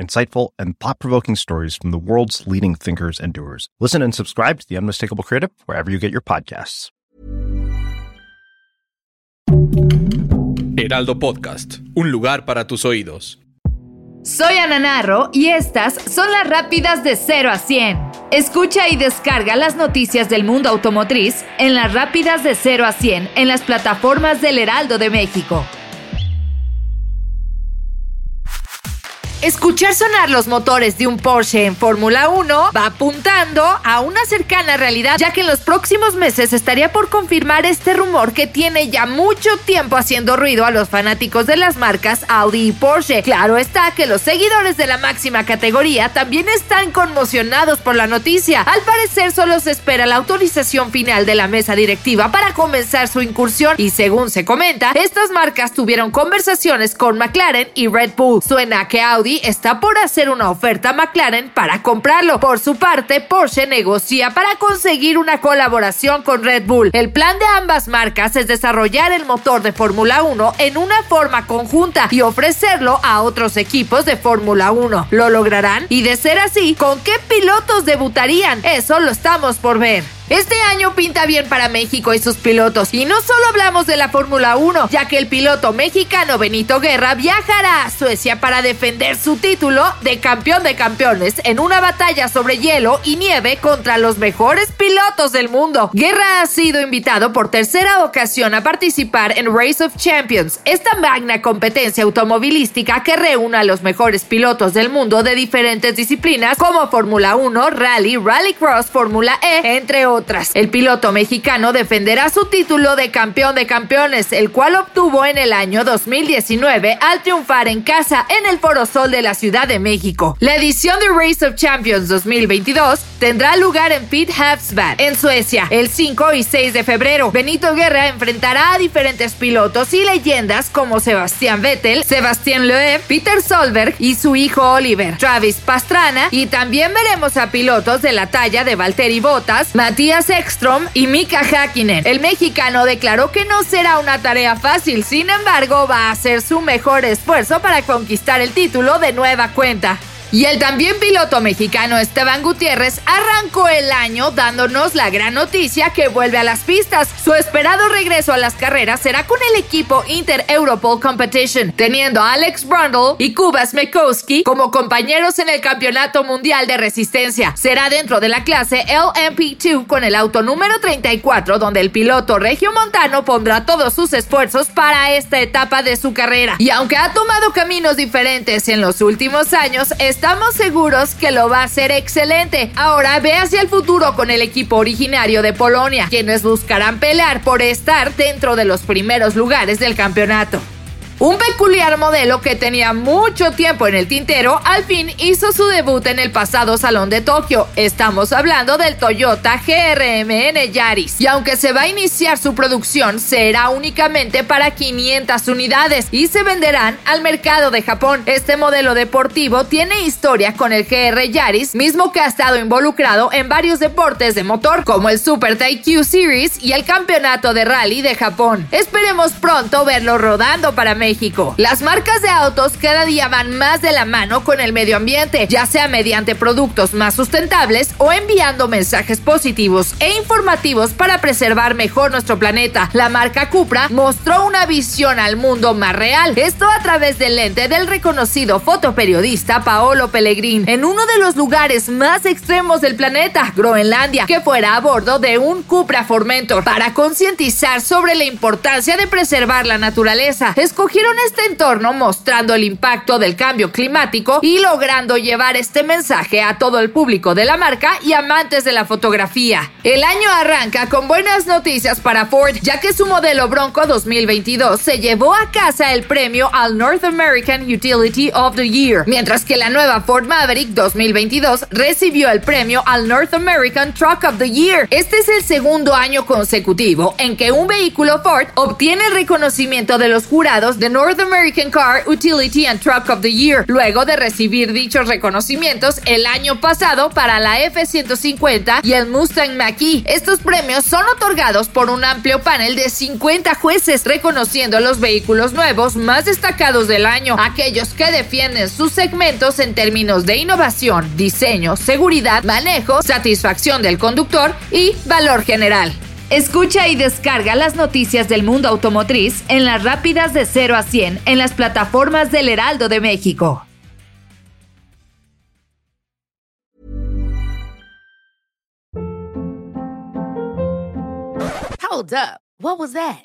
insightful, and thought-provoking stories from the world's leading thinkers and doers. Listen and subscribe to The Unmistakable Creative wherever you get your podcasts. Heraldo Podcast, un lugar para tus oídos. Soy Ana Navarro y estas son las rápidas de 0 a 100. Escucha y descarga las noticias del mundo automotriz en las rápidas de 0 a 100 en las plataformas del Heraldo de México. Escuchar sonar los motores de un Porsche en Fórmula 1 va apuntando a una cercana realidad, ya que en los próximos meses estaría por confirmar este rumor que tiene ya mucho tiempo haciendo ruido a los fanáticos de las marcas Audi y Porsche. Claro está que los seguidores de la máxima categoría también están conmocionados por la noticia. Al parecer solo se espera la autorización final de la mesa directiva para comenzar su incursión y, según se comenta, estas marcas tuvieron conversaciones con McLaren y Red Bull. Suena que Audi está por hacer una oferta a McLaren para comprarlo. Por su parte, Porsche negocia para conseguir una colaboración con Red Bull. El plan de ambas marcas es desarrollar el motor de Fórmula 1 en una forma conjunta y ofrecerlo a otros equipos de Fórmula 1. ¿Lo lograrán? Y de ser así, ¿con qué pilotos debutarían? Eso lo estamos por ver. Este año pinta bien para México y sus pilotos, y no solo hablamos de la Fórmula 1, ya que el piloto mexicano Benito Guerra viajará a Suecia para defender su título de campeón de campeones en una batalla sobre hielo y nieve contra los mejores pilotos del mundo. Guerra ha sido invitado por tercera ocasión a participar en Race of Champions, esta magna competencia automovilística que reúne a los mejores pilotos del mundo de diferentes disciplinas como Fórmula 1, Rally, Rallycross, Fórmula E, entre otras. El piloto mexicano defenderá su título de campeón de campeones, el cual obtuvo en el año 2019 al triunfar en casa en el Foro Sol de la Ciudad de México. La edición de Race of Champions 2022 tendrá lugar en Pite Havsbad, en Suecia, el 5 y 6 de febrero. Benito Guerra enfrentará a diferentes pilotos y leyendas como Sebastián Vettel, Sebastián Loeb, Peter Solberg y su hijo Oliver, Travis Pastrana, y también veremos a pilotos de la talla de Valtteri Bottas, Mati Ekstrom y Mika Häkkinen. El mexicano declaró que no será una tarea fácil, sin embargo, va a hacer su mejor esfuerzo para conquistar el título de nueva cuenta. Y el también piloto mexicano Esteban Gutiérrez arrancó el año dándonos la gran noticia que vuelve a las pistas. Su esperado regreso a las carreras será con el equipo Inter Europol Competition, teniendo a Alex Brundle y Kubas Mekowski como compañeros en el Campeonato Mundial de Resistencia. Será dentro de la clase LMP2 con el auto número 34, donde el piloto regiomontano pondrá todos sus esfuerzos para esta etapa de su carrera. Y aunque ha tomado caminos diferentes en los últimos años, estamos seguros que lo va a hacer excelente. Ahora ve hacia el futuro con el equipo originario de Polonia, quienes buscarán pelear por estar dentro de los primeros lugares del campeonato. Un peculiar modelo que tenía mucho tiempo en el tintero, al fin hizo su debut en el pasado Salón de Tokio. Estamos hablando del Toyota GRMN Yaris. Y aunque se va a iniciar su producción, será únicamente para 500 unidades y se venderán al mercado de Japón. Este modelo deportivo tiene historia con el GR Yaris, mismo que ha estado involucrado en varios deportes de motor, como el Super Taikyu Series y el Campeonato de Rally de Japón. Esperemos pronto verlo rodando para México. Las marcas de autos cada día van más de la mano con el medio ambiente, ya sea mediante productos más sustentables o enviando mensajes positivos e informativos para preservar mejor nuestro planeta. La marca Cupra mostró una visión al mundo más real, esto a través del lente del reconocido fotoperiodista Paolo Pellegrin, en uno de los lugares más extremos del planeta, Groenlandia, que fuera a bordo de un Cupra Formentor, para concientizar sobre la importancia de preservar la naturaleza. Escogió escogieron este entorno mostrando el impacto del cambio climático y logrando llevar este mensaje a todo el público de la marca y amantes de la fotografía. El año arranca con buenas noticias para Ford, ya que su modelo Bronco 2022 se llevó a casa el premio al North American Utility of the Year, mientras que la nueva Ford Maverick 2022 recibió el premio al North American Truck of the Year. Este es el segundo año consecutivo en que un vehículo Ford obtiene el reconocimiento de los jurados de North American Car Utility and Truck of the Year, luego de recibir dichos reconocimientos el año pasado para la F-150 y el Mustang Mach-E. Estos premios son otorgados por un amplio panel de 50 jueces, reconociendo los vehículos nuevos más destacados del año, aquellos que defienden sus segmentos en términos de innovación, diseño, seguridad, manejo, satisfacción del conductor y valor general. Escucha y descarga las noticias del mundo automotriz en las rápidas de 0 a 100 en las plataformas del Heraldo de México. Hold up. What was that?